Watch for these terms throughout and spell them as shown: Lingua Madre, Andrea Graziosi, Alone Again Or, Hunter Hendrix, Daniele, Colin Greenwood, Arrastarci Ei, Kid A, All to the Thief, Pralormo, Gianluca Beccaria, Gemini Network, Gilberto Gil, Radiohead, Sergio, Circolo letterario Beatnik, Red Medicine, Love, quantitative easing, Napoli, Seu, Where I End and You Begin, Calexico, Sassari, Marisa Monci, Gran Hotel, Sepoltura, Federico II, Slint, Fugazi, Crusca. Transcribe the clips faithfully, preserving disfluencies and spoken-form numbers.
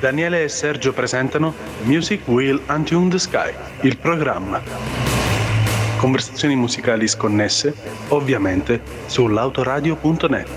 Daniele e Sergio presentano Music Will Untune the Sky, il programma. Conversazioni musicali sconnesse, ovviamente, sull'autoradio punto net.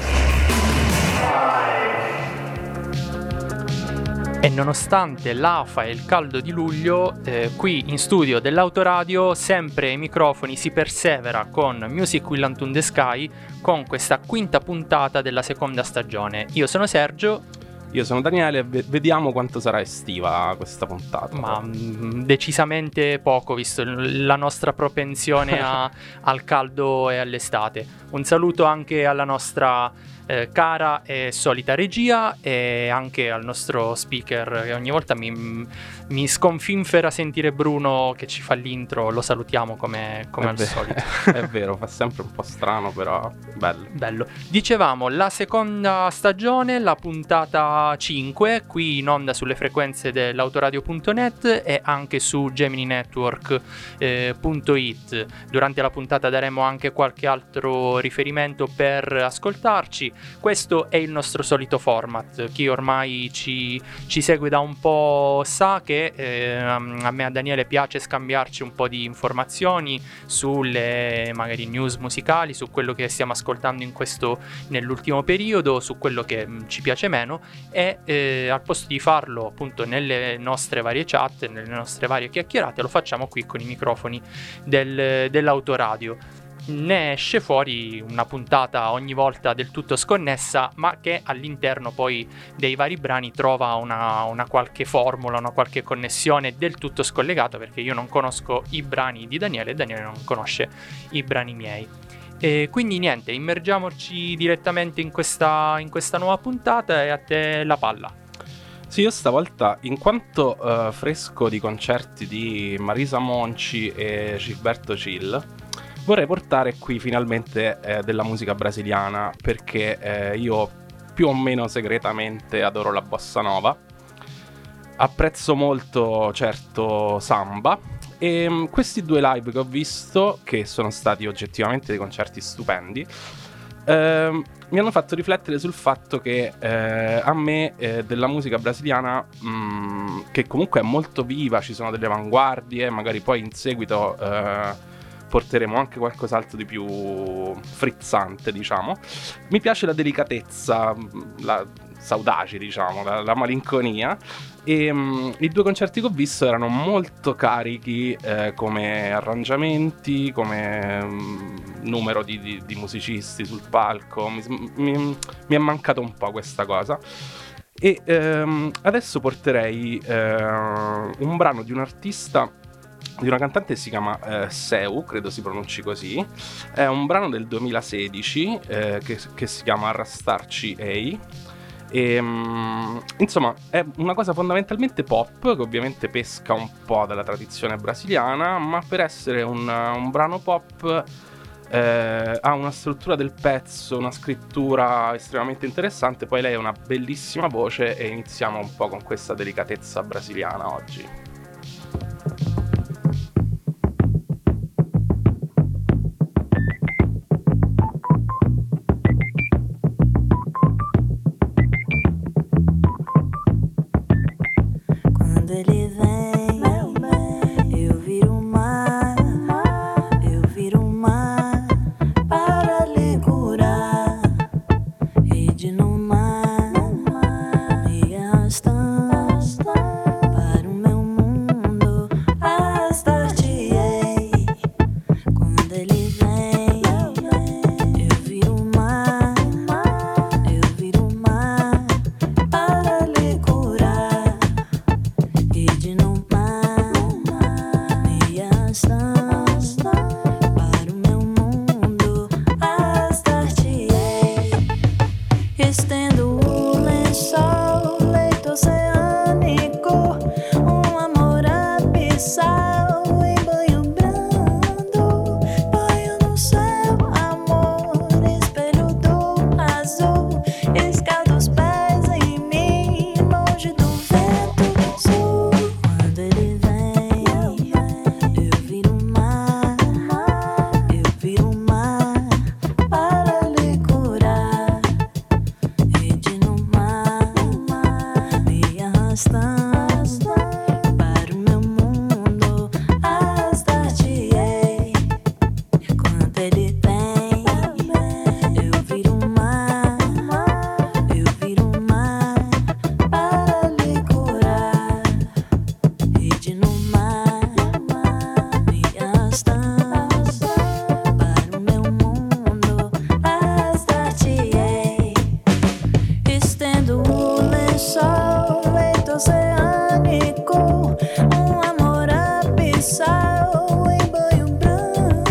E nonostante l'afa e il caldo di luglio, eh, qui in studio dell'Autoradio, sempre ai microfoni, si persevera con Music Will Untune the Sky, con questa quinta puntata della seconda stagione. Io sono Sergio. Io sono Daniele, v- vediamo quanto sarà estiva questa puntata. Ma mh, decisamente poco, visto l- la nostra propensione a- al caldo e all'estate. Un saluto anche alla nostra... Eh, cara e solita regia, e anche al nostro speaker che ogni volta mi, mi sconfinfera sentire Bruno che ci fa l'intro. Lo salutiamo come, come al vero, solito. È vero, fa sempre un po' strano, però bello. bello. Dicevamo, la seconda stagione, la puntata cinque, qui in onda sulle frequenze dell'autoradio punto net e anche su gemini network punto it. Durante la puntata daremo anche qualche altro riferimento per ascoltarci. Questo è il nostro solito format. Chi ormai ci, ci segue da un po' sa che eh, a me e a Daniele piace scambiarci un po' di informazioni sulle magari news musicali, su quello che stiamo ascoltando in questo, nell'ultimo periodo, su quello che mh, ci piace meno, e eh, al posto di farlo appunto nelle nostre varie chat, nelle nostre varie chiacchierate, lo facciamo qui con i microfoni del, dell'autoradio. Ne esce fuori una puntata ogni volta del tutto sconnessa, ma che all'interno poi dei vari brani trova una, una qualche formula, una qualche connessione del tutto scollegata, perché io non conosco i brani di Daniele e Daniele non conosce i brani miei. E quindi niente, immergiamoci direttamente in questa, in questa nuova puntata, e a te la palla. Sì, io stavolta, in quanto uh, fresco di concerti di Marisa Monci e Gilberto Gil, vorrei portare qui finalmente eh, della musica brasiliana, perché eh, io più o meno segretamente adoro la bossa nova, apprezzo molto certo samba, e mh, questi due live che ho visto, che sono stati oggettivamente dei concerti stupendi, eh, mi hanno fatto riflettere sul fatto che eh, a me eh, della musica brasiliana, mh, che comunque è molto viva, ci sono delle avanguardie, magari poi in seguito... Eh, porteremo anche qualcos'altro di più frizzante, diciamo. Mi piace la delicatezza, la saudace, diciamo, la, la malinconia. E um, i due concerti che ho visto erano molto carichi eh, come arrangiamenti, come um, numero di, di, di musicisti sul palco. Mi, mi, mi è mancato un po' questa cosa. E um, adesso porterei uh, un brano di un artista, di una cantante che si chiama eh, Seu, credo si pronunci così. È un brano del duemilasedici eh, che, che si chiama Arrastarci Ei. E, mh, insomma, è una cosa fondamentalmente pop, che ovviamente pesca un po' dalla tradizione brasiliana, ma per essere un, un brano pop eh, ha una struttura del pezzo, una scrittura estremamente interessante. Poi lei ha una bellissima voce, e iniziamo un po' con questa delicatezza brasiliana oggi. Para o meu mundo. estás para o meu mundo, arrastar-te ei. Quando ele tem, eu viro um mar, eu viro um mar para lhe curar. E de no mar, me arrastas para o meu mundo, arrastar-te ei. Estendo o lençol. Oceânico, um amor abissal em banho brando,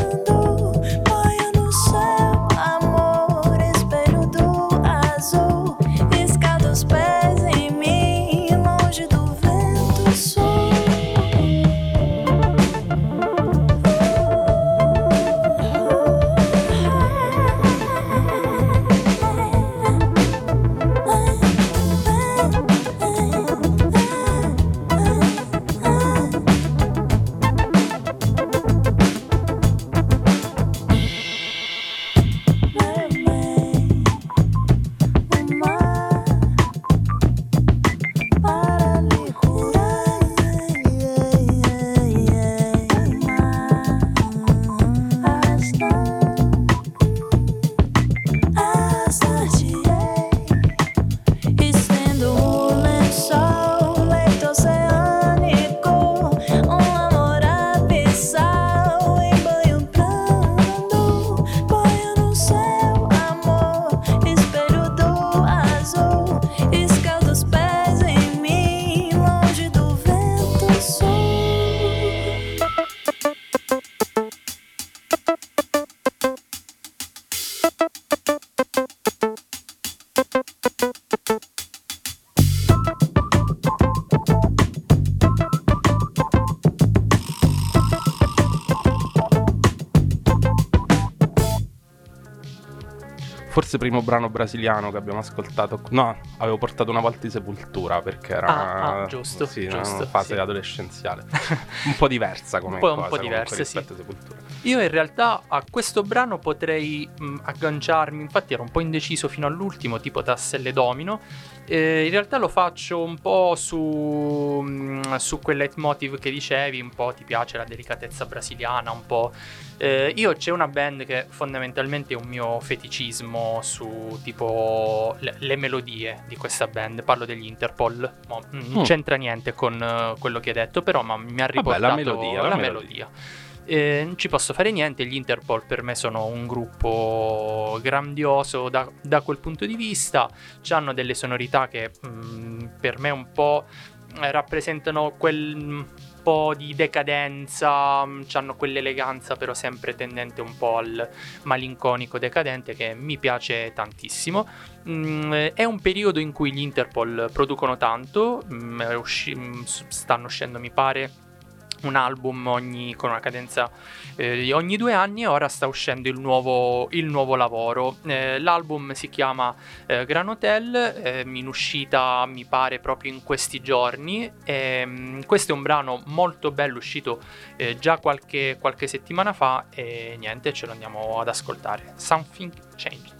boia no céu, amor, espelho do azul, escada os pés em mim, longe do vento sul. Forse primo brano brasiliano che abbiamo ascoltato. No, avevo portato una volta di Sepoltura perché era ah, ah, giusto, sì, giusto, una fase sì. adolescenziale un po' diversa come un po', cosa un po' diversa, sì. Sepoltura. Io in realtà a questo brano potrei mh, agganciarmi. Infatti ero un po' indeciso fino all'ultimo, tipo Tasselle Domino. Eh, in realtà lo faccio un po' su, mh, su quel leitmotiv che dicevi. Un po' ti piace la delicatezza brasiliana, un po'. Eh, io c'è una band che fondamentalmente è un mio feticismo su tipo le, le melodie di questa band. Parlo degli Interpol, ma non mm. c'entra niente con uh, quello che hai detto, però ma mi ha riportato Vabbè, la melodia, la la melodia. melodia. Eh, non ci posso fare niente, gli Interpol per me sono un gruppo grandioso da, da quel punto di vista. C'hanno delle sonorità che mh, per me un po' rappresentano quel... po' di decadenza, hanno quell'eleganza però sempre tendente un po' al malinconico decadente che mi piace tantissimo. Mm, è un periodo in cui gli Interpol producono tanto, mm, usci- stanno uscendo mi pare un album ogni, con una cadenza eh, di ogni due anni, e ora sta uscendo il nuovo, il nuovo lavoro. Eh, l'album si chiama eh, Gran Hotel, eh, in uscita mi pare proprio in questi giorni. Eh, questo è un brano molto bello uscito eh, già qualche, qualche settimana fa, e niente, ce lo andiamo ad ascoltare. Something Changed.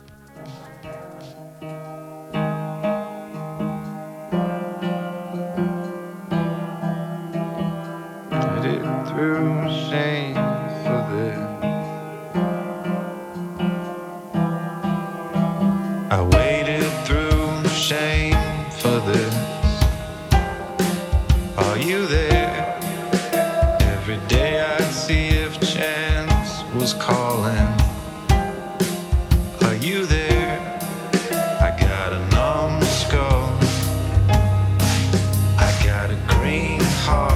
Through shame for this, I waded through shame for this. Are you there? Every day I see if chance was calling. Are you there? I got a numb skull, I got a green heart.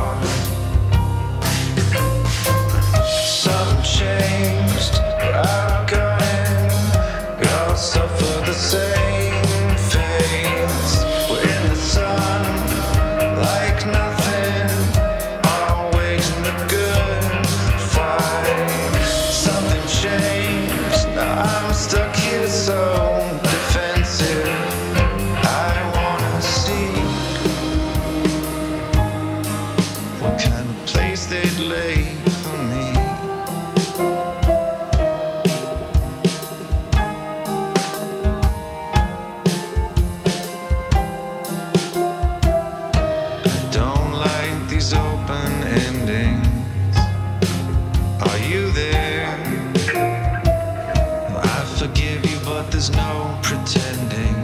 Changed, I've gone in, we all suffer the same fates. We're in the sun like nothing. these open endings. Are you there? I forgive you, but there's no pretending.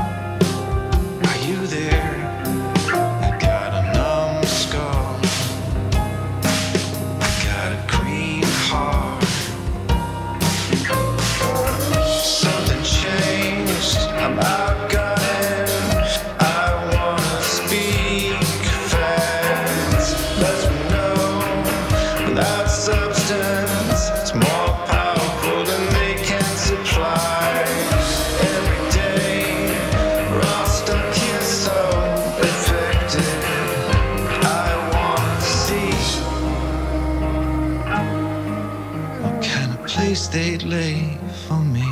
Are you there? I got a numb skull, I got a green heart. Something changed, I'm out. They'd lay for me.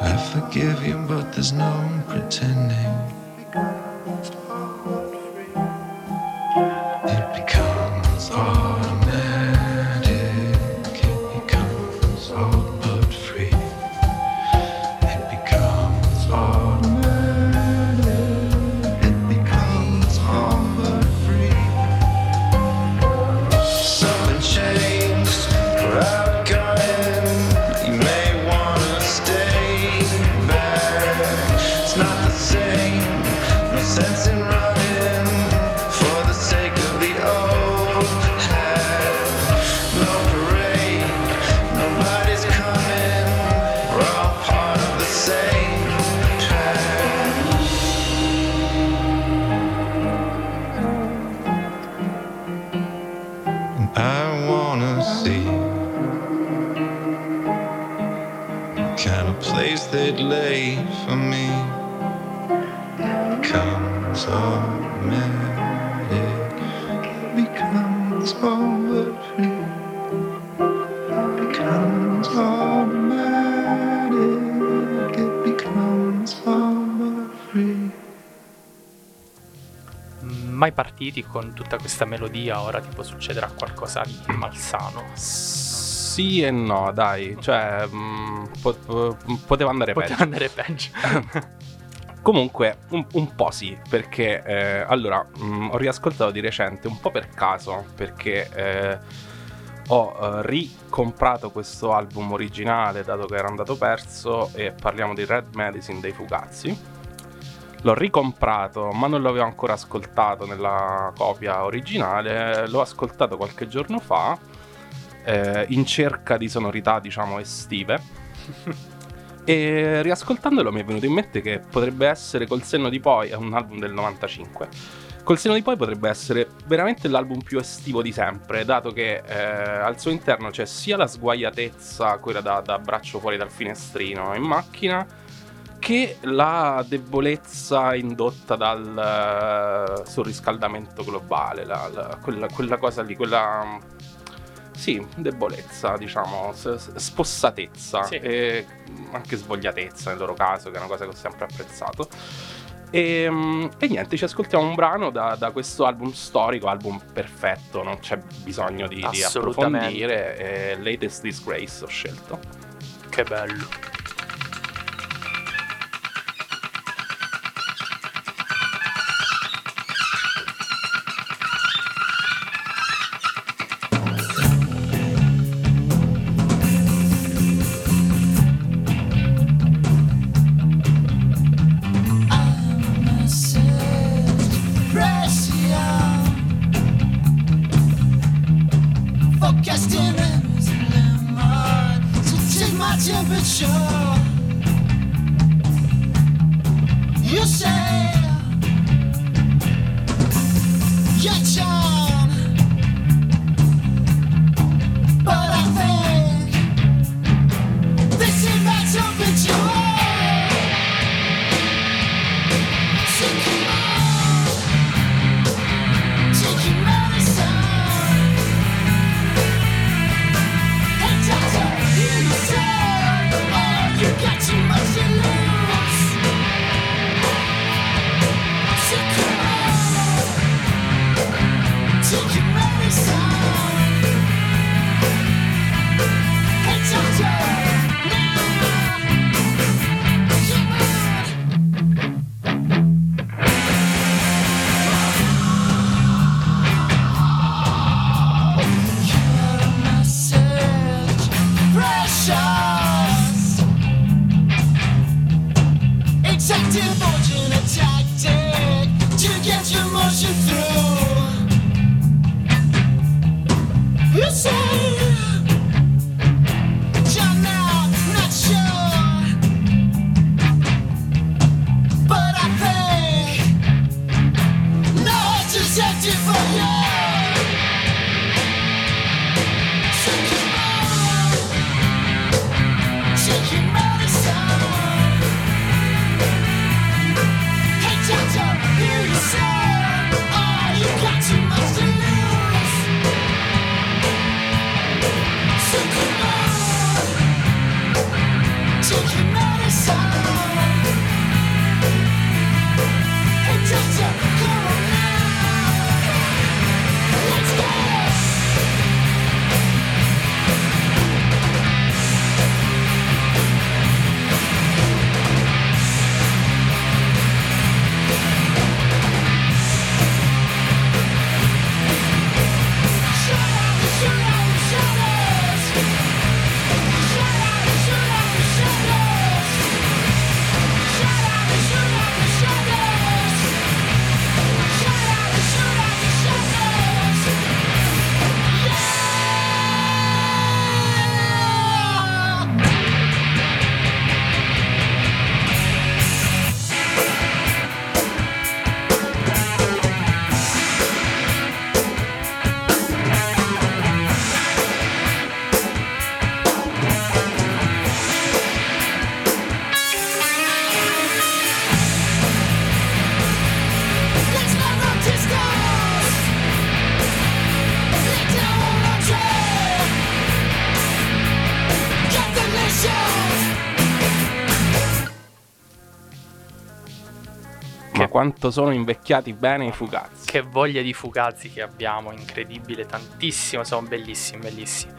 I forgive you, but there's no pretending. Partiti con tutta questa melodia, ora tipo succederà qualcosa di malsano. Sì e no, dai, cioè mh, po- po- poteva andare poteva peggio. andare peggio. Comunque un, un po' sì, perché eh, allora mh, ho riascoltato di recente un po' per caso, perché eh, ho eh, ricomprato questo album originale dato che era andato perso, e parliamo di Red Medicine dei Fugazi. L'ho ricomprato, ma non l'avevo ancora ascoltato nella copia originale. L'ho ascoltato qualche giorno fa, eh, in cerca di sonorità, diciamo, estive. E riascoltandolo mi è venuto in mente che potrebbe essere, col senno di poi, è un album del novantacinque, col senno di poi potrebbe essere veramente l'album più estivo di sempre, dato che eh, al suo interno c'è sia la sguaiatezza, quella da, da braccio fuori dal finestrino in macchina, che la debolezza indotta dal uh, surriscaldamento globale, la, la, quella, quella cosa lì, quella sì, debolezza, diciamo, s- spossatezza, sì. E anche svogliatezza nel loro caso, che è una cosa che ho sempre apprezzato. E, e niente, ci ascoltiamo un brano da, da questo album storico, album perfetto, non c'è bisogno di, di approfondire. E Latest Disgrace ho scelto. Che bello. You got too much to lose. Quanto sono invecchiati bene i Fugazi. Che voglia di Fugazi che abbiamo, incredibile, tantissimo, sono bellissimi, bellissimi.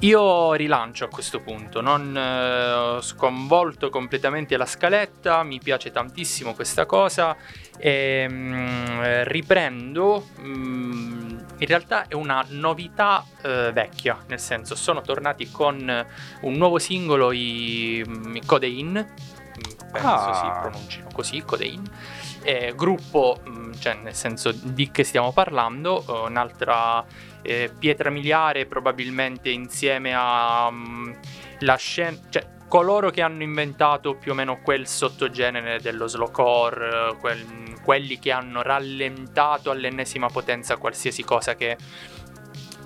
Io rilancio a questo punto, non eh, sconvolto completamente la scaletta, mi piace tantissimo questa cosa, e, mh, riprendo, mh, in realtà è una novità eh, vecchia, nel senso sono tornati con un nuovo singolo, i, i Code in, penso ah. si pronunciano così, Code in. Eh, gruppo, cioè nel senso di che stiamo parlando, un'altra eh, pietra miliare probabilmente insieme a um, la scena, cioè coloro che hanno inventato più o meno quel sottogenere dello slowcore, quel, quelli che hanno rallentato all'ennesima potenza qualsiasi cosa che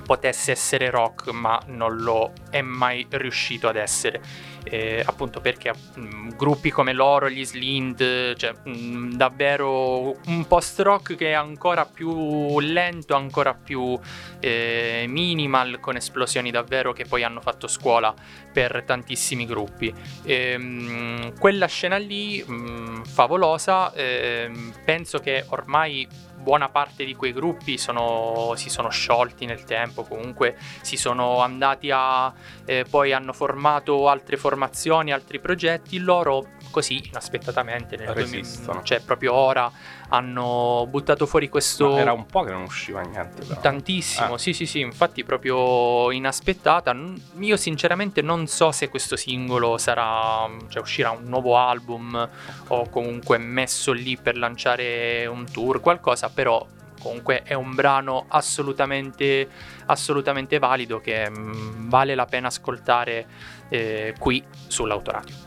potesse essere rock, ma non lo è mai riuscito ad essere. Eh, appunto perché mh, gruppi come loro, gli Slint, cioè mh, davvero un post-rock che è ancora più lento, ancora più eh, minimal, con esplosioni davvero che poi hanno fatto scuola per tantissimi gruppi. E, mh, quella scena lì, mh, favolosa, eh, penso che ormai buona parte di quei gruppi sono, si sono sciolti nel tempo, comunque si sono andati a eh, poi hanno formato altre formazioni, altri progetti, loro così inaspettatamente nel duemila, cioè proprio ora hanno buttato fuori questo. No, era un po' che non usciva niente però. Tantissimo, eh. sì sì sì, infatti proprio inaspettata. Io sinceramente non so se questo singolo sarà, cioè uscirà un nuovo album o comunque messo lì per lanciare un tour, qualcosa, però comunque è un brano assolutamente assolutamente valido che mh, vale la pena ascoltare eh, qui sull'Autoradio.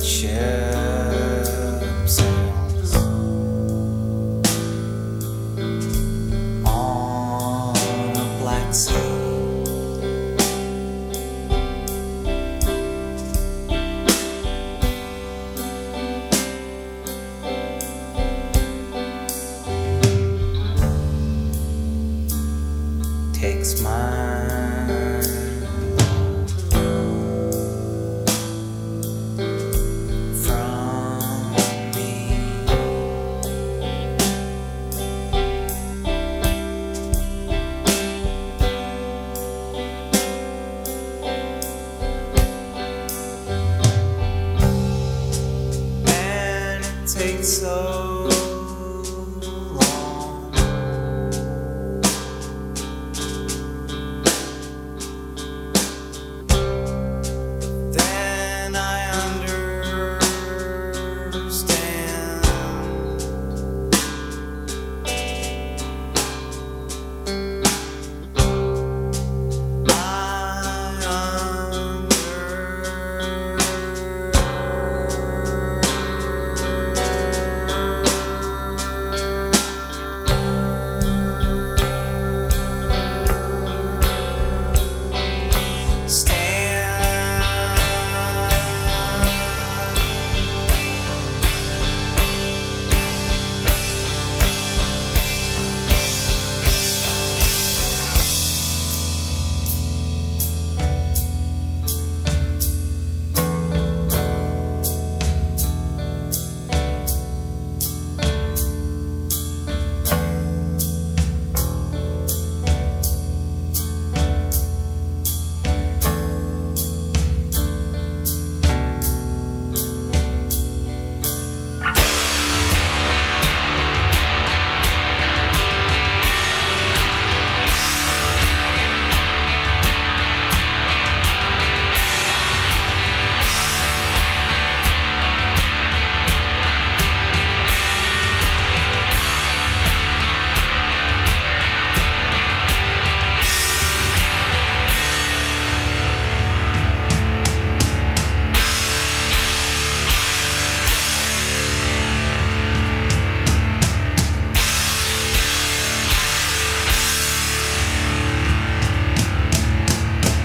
Chips take so long? But then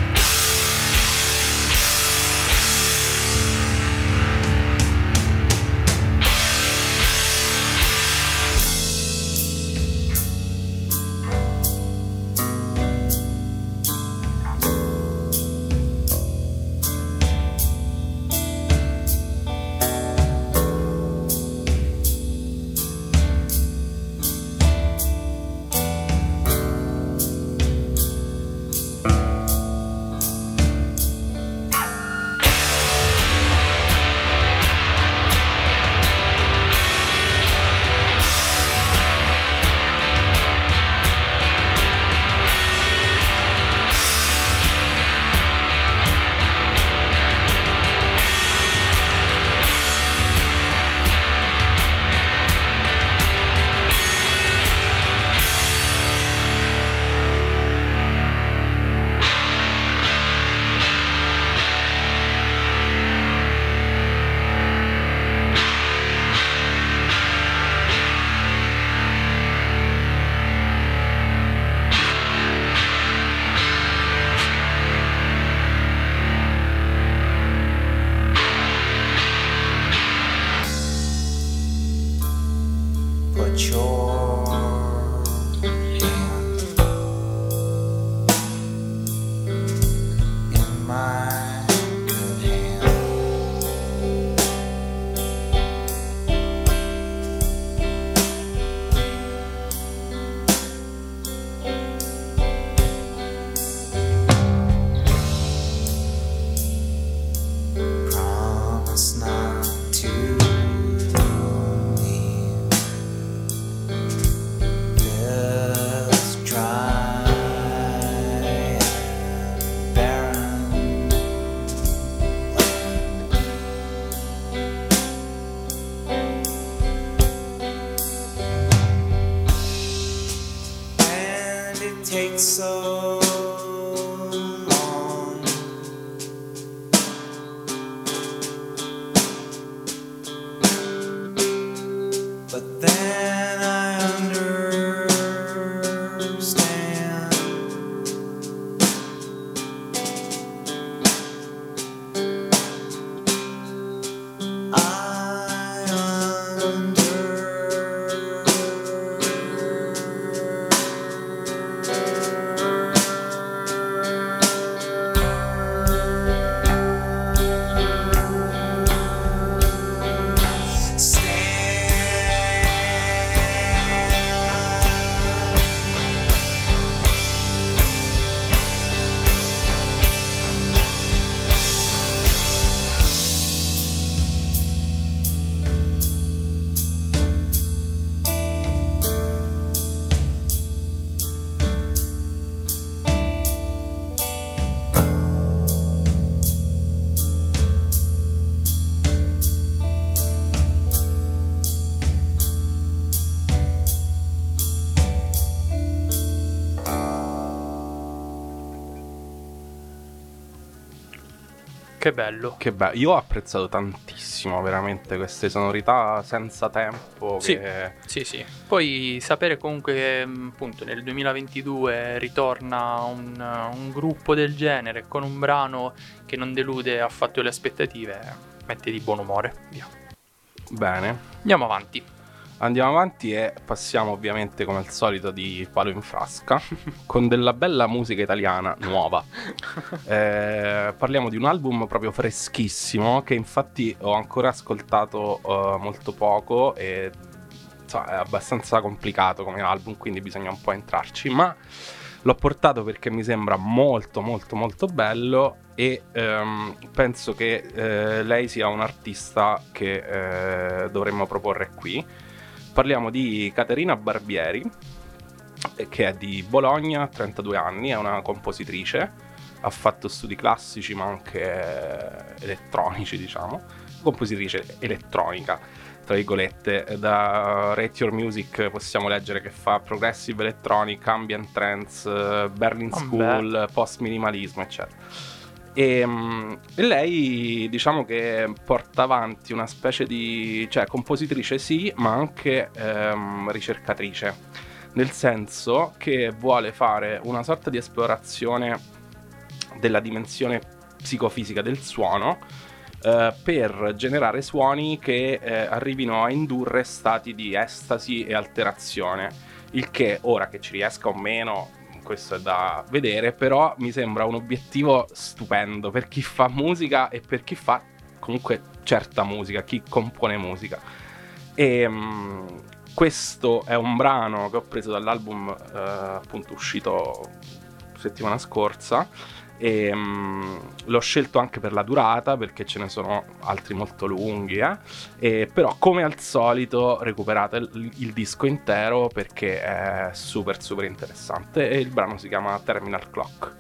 I understand. I take so long. But then I understand. I understand. Che bello. Che bello. Io ho apprezzato tantissimo veramente queste sonorità senza tempo. Sì, che... sì, sì. Poi sapere comunque che appunto nel duemilaventidue ritorna un, un gruppo del genere con un brano che non delude affatto le aspettative, mette di buon umore. Via. Bene. Andiamo avanti. Andiamo avanti e passiamo ovviamente come al solito di palo in frasca con della bella musica italiana nuova. eh, Parliamo di un album proprio freschissimo che infatti ho ancora ascoltato uh, molto poco e so, è abbastanza complicato come album, quindi bisogna un po' entrarci, ma l'ho portato perché mi sembra molto molto molto bello e ehm, penso che eh, lei sia un artista che eh, dovremmo proporre qui. Parliamo di Caterina Barbieri, che è di Bologna, trentadue anni, è una compositrice, ha fatto studi classici ma anche elettronici, diciamo, compositrice elettronica, tra virgolette. Da Rate Your Music possiamo leggere che fa progressive electronic, ambient trance, Berlin School, post-minimalismo, eccetera. E, e lei diciamo che porta avanti una specie di, cioè compositrice sì, ma anche ehm, ricercatrice, nel senso che vuole fare una sorta di esplorazione della dimensione psicofisica del suono eh, per generare suoni che eh, arrivino a indurre stati di estasi e alterazione, il che ora che ci riesca o meno questo è da vedere, però mi sembra un obiettivo stupendo per chi fa musica e per chi fa comunque certa musica, chi compone musica. E mh, questo è un brano che ho preso dall'album eh, appunto uscito settimana scorsa e mh, l'ho scelto anche per la durata perché ce ne sono altri molto lunghi, eh? E, però come al solito recuperate il, il disco intero perché è super super interessante e il brano si chiama Terminal Clock.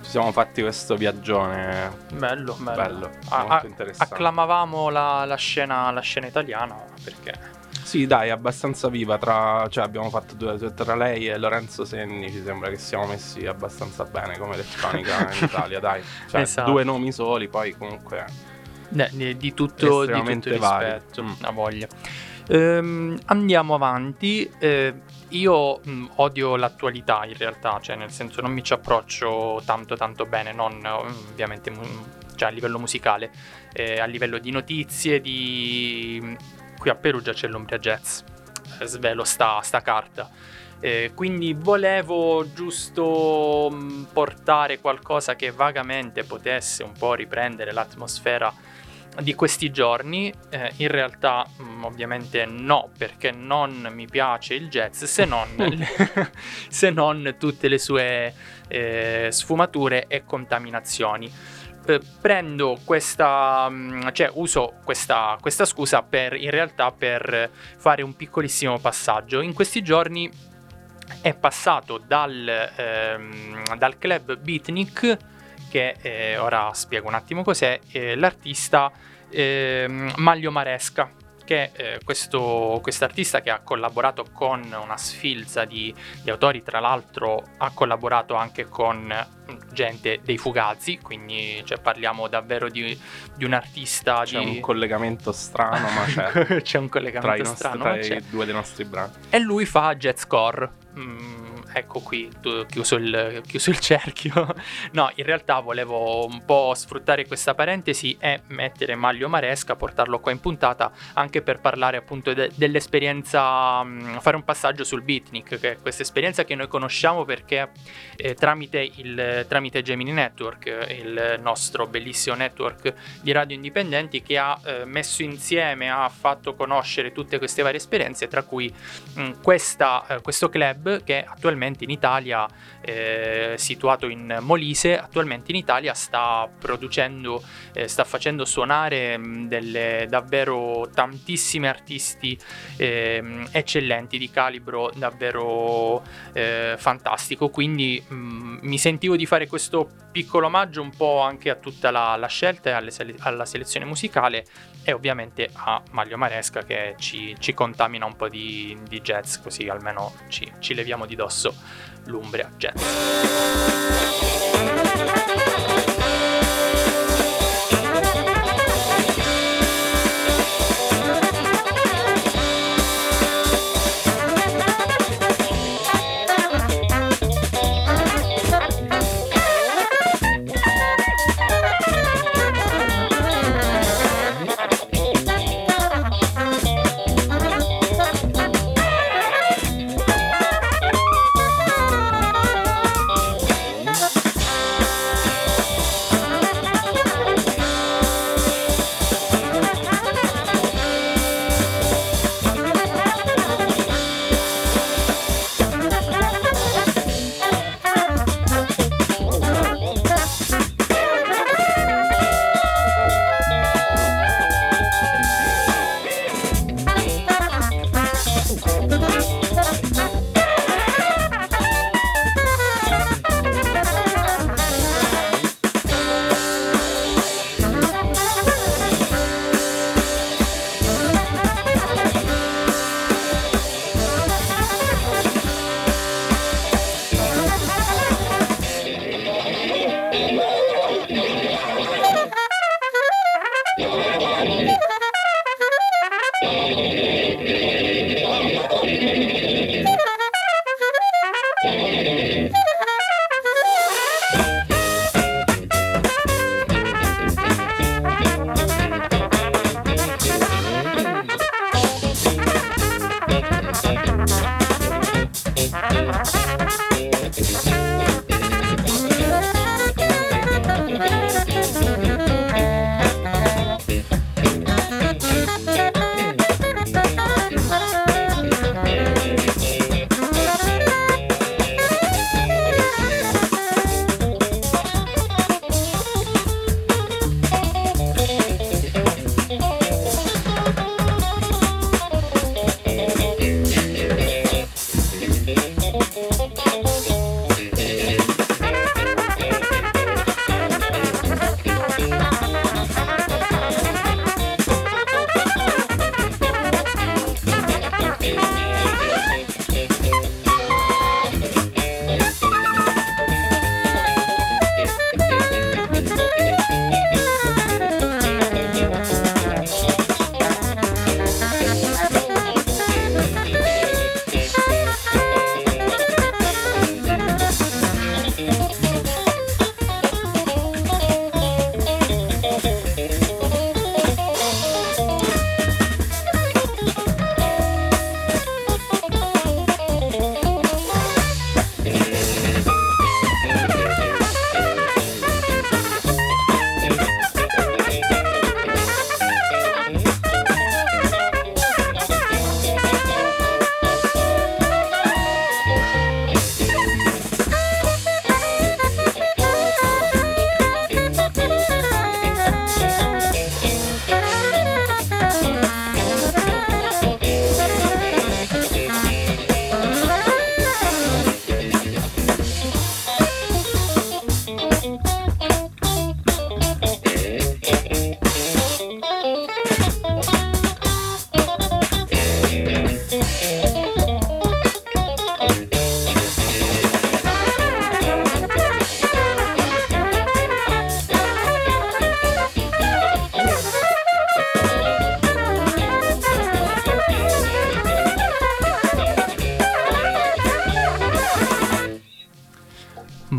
Siamo fatti questo viaggione bello, bello, bello molto a- interessante. Acclamavamo la, la scena la scena italiana perché sì, dai, è abbastanza viva tra, cioè abbiamo fatto due tra lei e Lorenzo Senni, ci sembra che siamo messi abbastanza bene come elettronica in Italia, dai. Cioè esatto. Due nomi soli, poi comunque di, di tutto di tutto il rispetto, mm. a voglia. Ehm, andiamo avanti. Eh, Io mh, odio l'attualità in realtà, cioè nel senso non mi ci approccio tanto tanto bene, non ovviamente mu- cioè a livello musicale, eh, a livello di notizie, di qui a Perugia c'è l'Umbria Jazz, eh, svelo sta, sta carta, eh, quindi volevo giusto mh, portare qualcosa che vagamente potesse un po' riprendere l'atmosfera di questi giorni, eh, in realtà mh, ovviamente no, perché non mi piace il jazz se non, le, se non tutte le sue eh, sfumature e contaminazioni. Eh, prendo questa, mh, cioè uso questa, questa scusa per in realtà per fare un piccolissimo passaggio. In questi giorni è passato dal, ehm, dal club Beatnik, che eh, ora spiego un attimo cos'è, eh, l'artista eh, Maglio Maresca, che è eh, questo artista che ha collaborato con una sfilza di, di autori, tra l'altro ha collaborato anche con gente dei Fugazi, quindi cioè, parliamo davvero di, di un artista... C'è di... un collegamento strano, ma c'è, c'è un collegamento tra strano, nostri, tra ma c'è. Due dei nostri brani. E lui fa jazzcore. Mm. Ecco qui, chiuso il, chiuso il cerchio. No, in realtà volevo un po' sfruttare questa parentesi e mettere Maglio Maresca, portarlo qua in puntata, anche per parlare appunto de- dell'esperienza, fare un passaggio sul Beatnik, che è questa esperienza che noi conosciamo perché eh, tramite, il, tramite Gemini Network, il nostro bellissimo network di radio indipendenti, che ha eh, messo insieme, ha fatto conoscere tutte queste varie esperienze, tra cui mh, questa, eh, questo club che attualmente in Italia, eh, situato in Molise, attualmente in Italia sta producendo, eh, sta facendo suonare mh, delle davvero tantissime artisti eh, eccellenti, di calibro davvero eh, fantastico, quindi mh, mi sentivo di fare questo piccolo omaggio un po' anche a tutta la, la scelta e alle sele- alla selezione musicale e ovviamente a Maglio Maresca che ci, ci contamina un po' di, di jazz, così almeno ci, ci leviamo di dosso l'Umbria Jazz.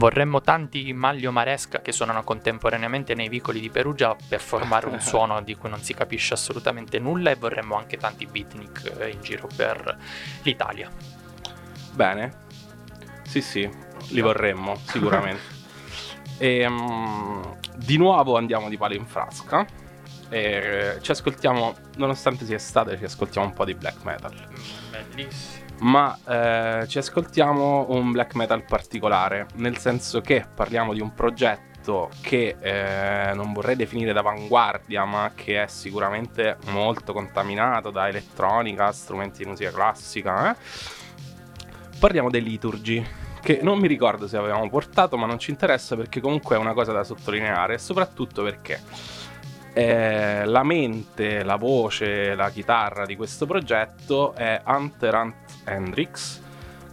Vorremmo tanti Maglio Maresca che suonano contemporaneamente nei vicoli di Perugia per formare un suono di cui non si capisce assolutamente nulla, e vorremmo anche tanti beatnik in giro per l'Italia. Bene, sì sì, li vorremmo sicuramente. E, um, di nuovo andiamo di palo in frasca e ci ascoltiamo, nonostante sia estate, ci ascoltiamo un po' di black metal. Bellissimo. Ma eh, ci ascoltiamo un black metal particolare, nel senso che parliamo di un progetto che eh, non vorrei definire d'avanguardia, ma che è sicuramente molto contaminato da elettronica, strumenti di musica classica. eh? Parliamo dei Liturgy, che non mi ricordo se avevamo portato, ma non ci interessa perché comunque è una cosa da sottolineare, soprattutto perché Eh, la mente, la voce, la chitarra di questo progetto è Hunter Hendrix,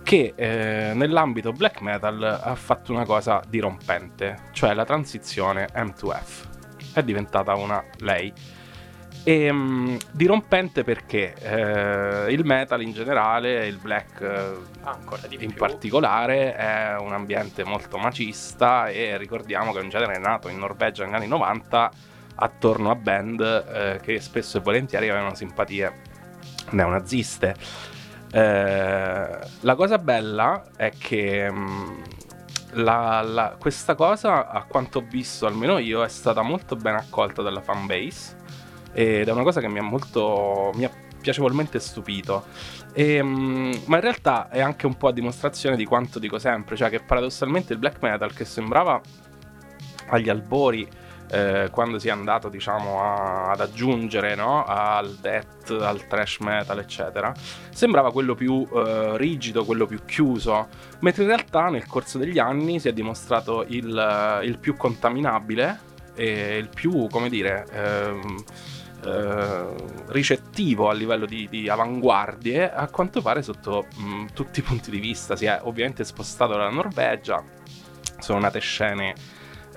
che eh, nell'ambito black metal ha fatto una cosa dirompente, cioè la transizione M due F. È diventata una lei. E, mh, dirompente perché eh, il metal in generale, il black eh, in più. particolare, è un ambiente molto macista, e ricordiamo che è un genere nato in Norvegia negli anni novanta attorno a band eh, che spesso e volentieri avevano simpatie neonaziste. Eh, la cosa bella è che mh, la, la, questa cosa, a quanto ho visto almeno io, è stata molto ben accolta dalla fanbase, ed è una cosa che mi ha molto mi ha piacevolmente stupito. E, mh, ma in realtà è anche un po' a dimostrazione di quanto dico sempre, cioè che paradossalmente il black metal, che sembrava agli albori Eh, quando si è andato, diciamo, a, ad aggiungere, no, al death, al thrash metal, eccetera, sembrava quello più eh, rigido, quello più chiuso, mentre in realtà nel corso degli anni si è dimostrato il, il più contaminabile e il più, come dire, ehm, eh, ricettivo a livello di, di avanguardie, a quanto pare sotto mh, tutti i punti di vista. Si è ovviamente spostato dalla Norvegia, sono nate scene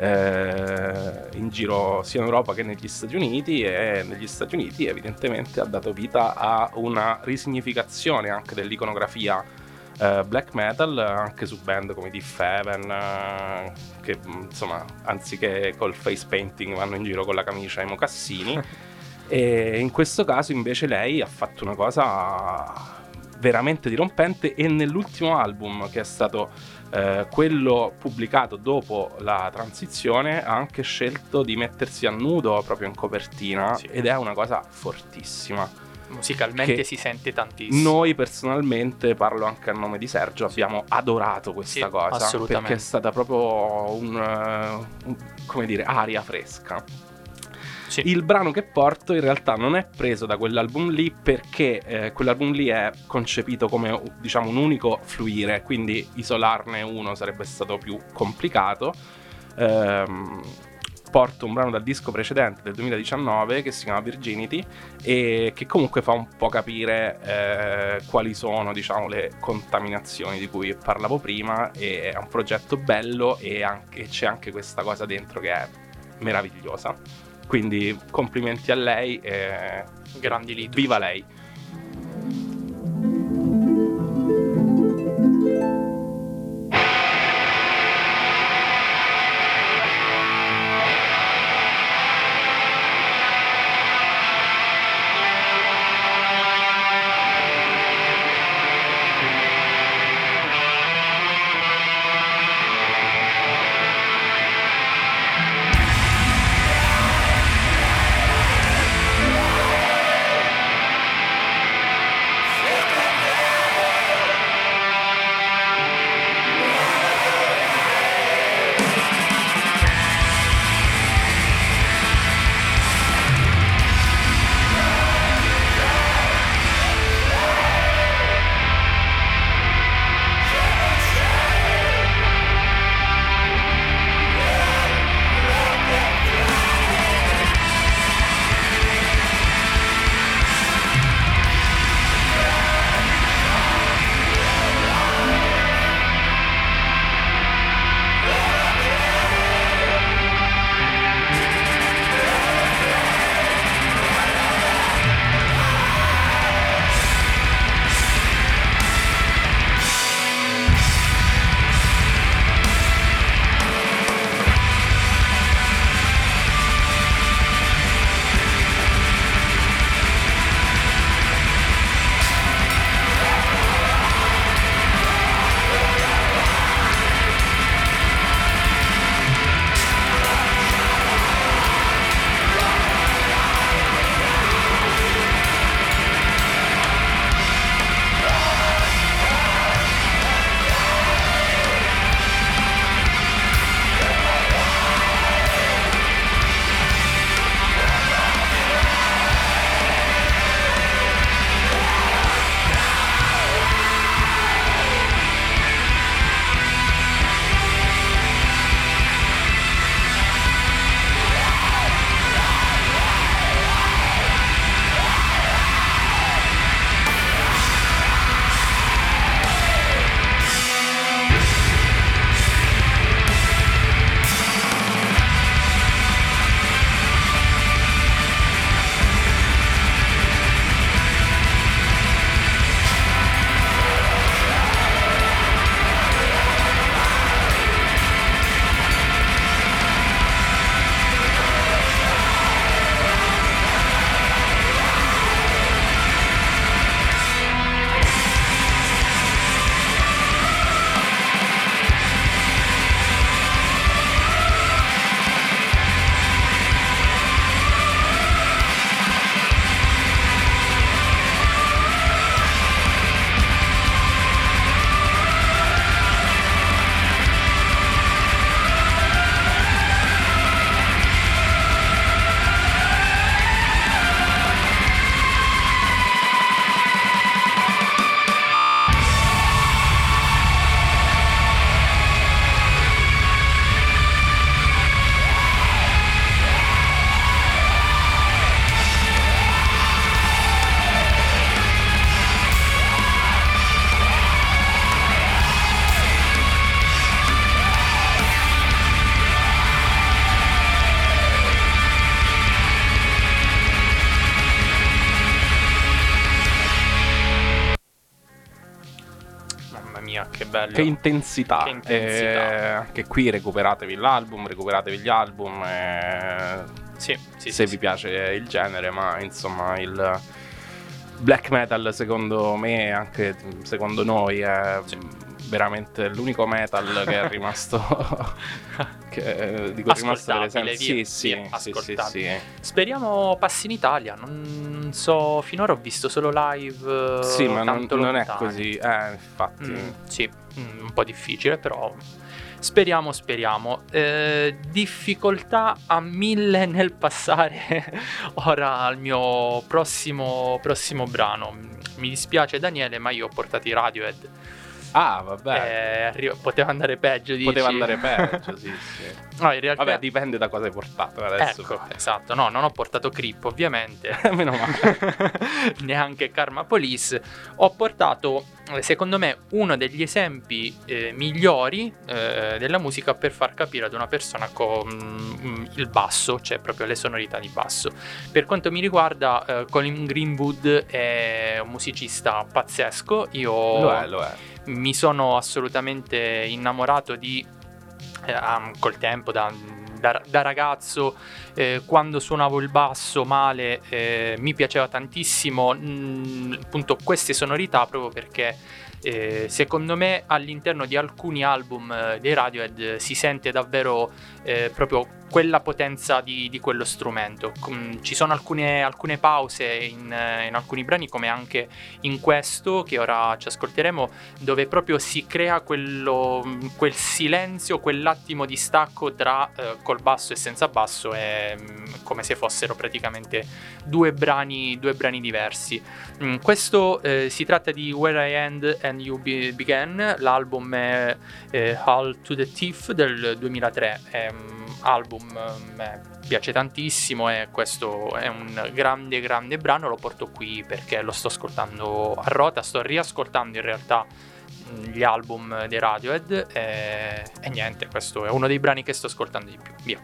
in giro sia in Europa che negli Stati Uniti, e negli Stati Uniti evidentemente ha dato vita a una risignificazione anche dell'iconografia eh, black metal, anche su band come Death Heaven, eh, che insomma, anziché col face painting, vanno in giro con la camicia e i mocassini. E in questo caso invece lei ha fatto una cosa veramente dirompente, e nell'ultimo album, che è stato Eh, quello pubblicato dopo la transizione, ha anche scelto di mettersi a nudo proprio in copertina, sì. Ed è una cosa fortissima. Musicalmente si sente tantissimo. Noi personalmente, parlo anche a nome di Sergio, sì, abbiamo adorato questa sì, cosa, assolutamente. Perché è stata proprio un, un, come dire, aria fresca. Sì. Il brano che porto in realtà non è preso da quell'album lì, perché eh, quell'album lì è concepito come, diciamo, un unico fluire, quindi isolarne uno sarebbe stato più complicato. Ehm, porto un brano dal disco precedente del duemiladiciannove che si chiama Virginity, e che comunque fa un po' capire eh, quali sono, diciamo, le contaminazioni di cui parlavo prima. E è un progetto bello, e anche, c'è anche questa cosa dentro che è meravigliosa. Quindi complimenti a lei e grandi liti. Viva lei! che bello, che intensità, che, intensità. Eh, che qui recuperatevi l'album, recuperatevi gli album, eh, sì, sì, se sì, vi sì. piace il genere, ma insomma il black metal secondo me, anche secondo noi, è sì. veramente l'unico metal che è rimasto che, di cui è rimasto delle sen- sì, sì, sì, sì, sì. Speriamo passi in Italia, non so, finora ho visto solo live, sì, ma non, non è così, eh, infatti mm, sì, mm, un po' difficile, però speriamo, speriamo. Eh, difficoltà a mille nel passare ora al mio prossimo prossimo brano. Mi dispiace Daniele, ma io ho portato i Radiohead. Ah, vabbè, eh, arrivo, poteva andare peggio, dici? Poteva andare peggio, sì, sì. No, in realtà... Vabbè, dipende da cosa hai portato adesso. Ecco, esatto, no, non ho portato Creep, ovviamente. Meno male. Neanche Karma Police. Ho portato, secondo me, uno degli esempi eh, migliori eh, della musica per far capire ad una persona con il basso, cioè proprio le sonorità di basso. Per quanto mi riguarda, eh, Colin Greenwood è un musicista pazzesco. Io... Lo è, lo è. Mi sono assolutamente innamorato di eh, col tempo da, da, da ragazzo, eh, quando suonavo il basso male eh, mi piaceva tantissimo mh, appunto queste sonorità, proprio perché eh, secondo me all'interno di alcuni album eh, dei Radiohead si sente davvero eh, proprio quella potenza di, di quello strumento. Com- ci sono alcune, alcune pause in, in alcuni brani, come anche in questo che ora ci ascolteremo, dove proprio si crea quello, quel silenzio, quell'attimo di stacco tra eh, col basso e senza basso, è mh, come se fossero praticamente due brani, due brani diversi. Mh, questo eh, si tratta di Where I End and You Be- Begin, l'album è eh, All to the Thief del duemilatré, è mh, album mi piace tantissimo e questo è un grande grande brano. Lo porto qui perché lo sto ascoltando a rota, sto riascoltando in realtà gli album dei Radiohead e, e niente, questo è uno dei brani che sto ascoltando di più. Via.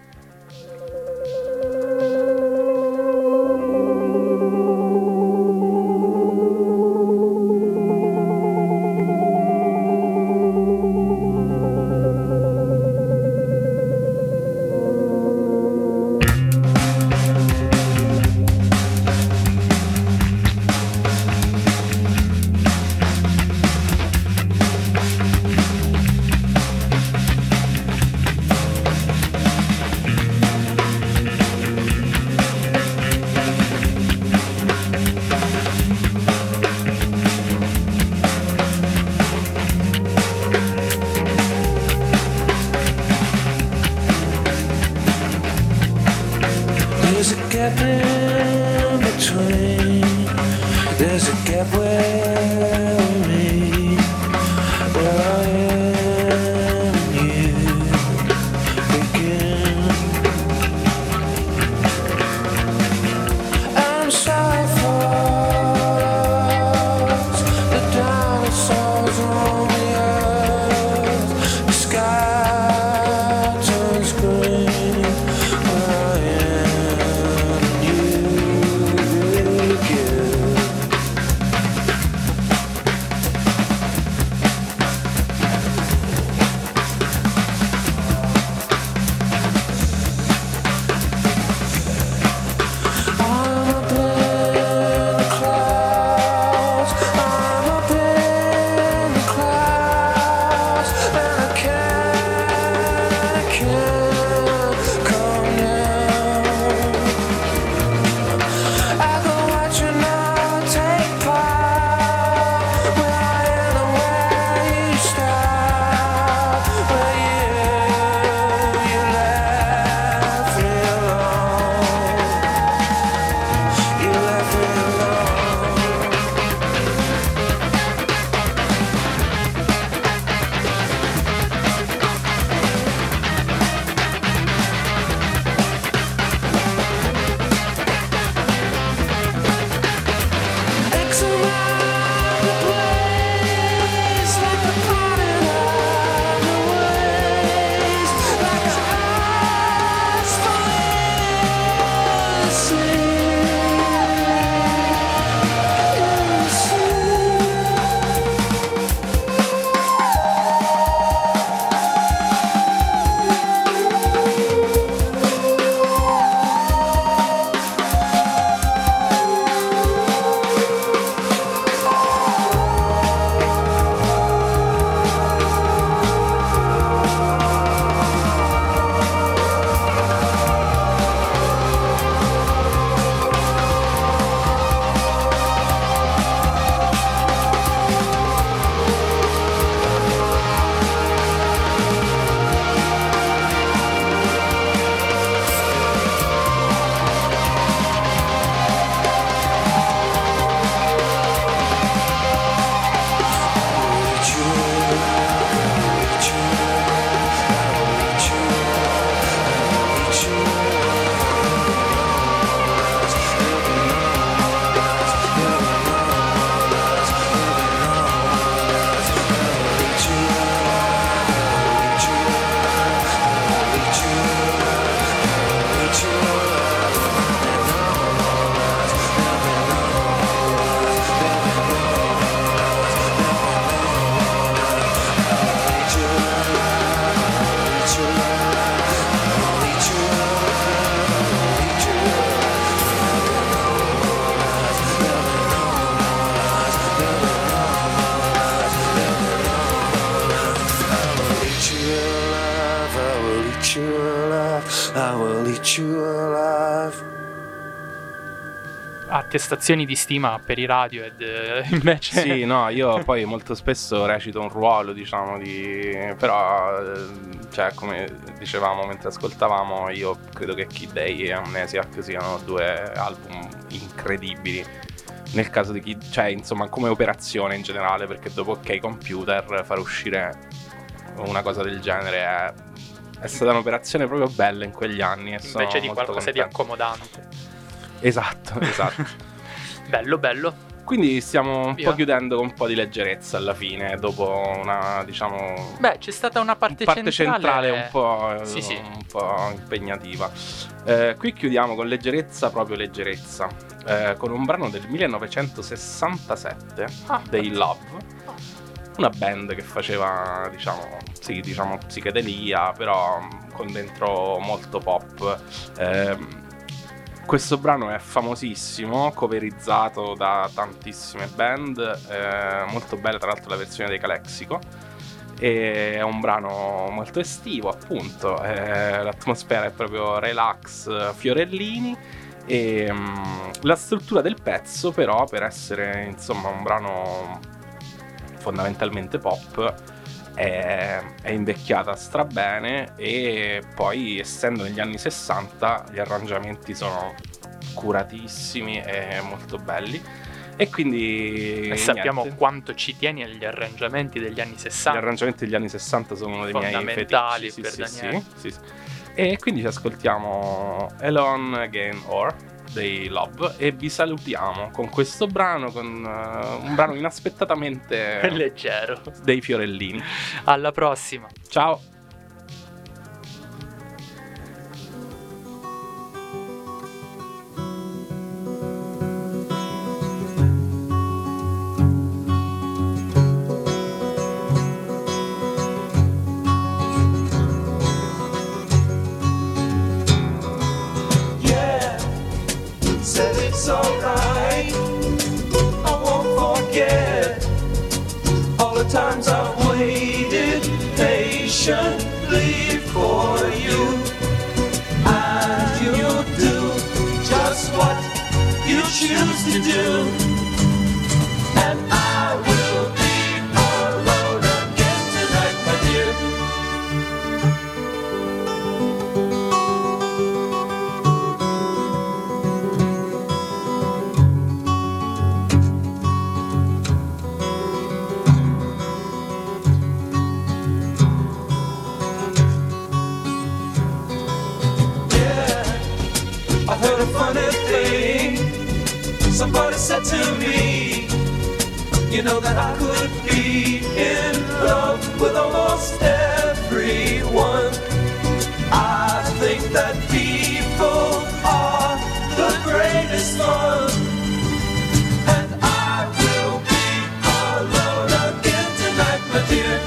attestazioni di stima per i Radiohead, eh, invece. Sì, no, io poi molto spesso recito un ruolo, diciamo, di... però, cioè, come dicevamo mentre ascoltavamo, io credo che Kid A e Amnesiac siano due album incredibili. Nel caso di Kid, cioè, insomma, come operazione in generale, perché dopo OK Computer far uscire una cosa del genere è, è stata un'operazione proprio bella in quegli anni. E sono invece di qualcosa contento. Di accomodante. Esatto, esatto. Bello, bello. Quindi stiamo un Via. po' chiudendo con un po' di leggerezza alla fine, dopo una, diciamo... Beh, c'è stata una parte, parte centrale, centrale un, po', sì, sì. un po' impegnativa. Eh, qui chiudiamo con leggerezza, proprio leggerezza, eh, con un brano del millenovecentosessantasette, ah, dei Love. Una band che faceva, diciamo, sì, diciamo psichedelia, però con dentro molto pop. Eh, questo brano è famosissimo, coverizzato da tantissime band, eh, molto bella tra l'altro la versione dei Calexico, e è un brano molto estivo, appunto, eh, l'atmosfera è proprio relax, fiorellini, e mh, la struttura del pezzo però, per essere insomma un brano fondamentalmente pop, è, è invecchiata strabene, e poi essendo negli anni sessanta gli arrangiamenti sono curatissimi e molto belli, e quindi e sappiamo niente. Quanto ci tieni agli arrangiamenti degli anni sessanta. Gli arrangiamenti degli anni sessanta sono uno dei miei fondamentali per sì, Daniele sì, sì, sì. E quindi ci ascoltiamo Alone Again Or dei Love, e vi salutiamo con questo brano, con uh, un brano inaspettatamente leggero dei fiorellini. Alla prossima, ciao. Times I've waited patiently for you, and you'll do just what you choose to do, and I will be alone again tonight, my dear. Somebody said to me, you know that I could be in love with almost everyone. I think that people are the greatest fun, and I will be alone again tonight, my dear.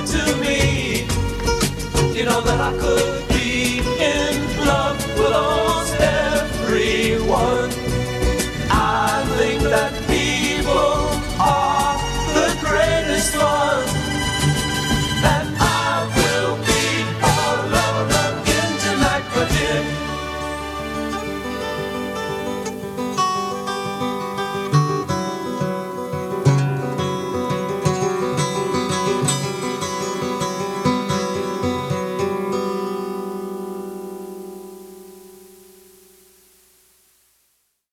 To me, you know that I could be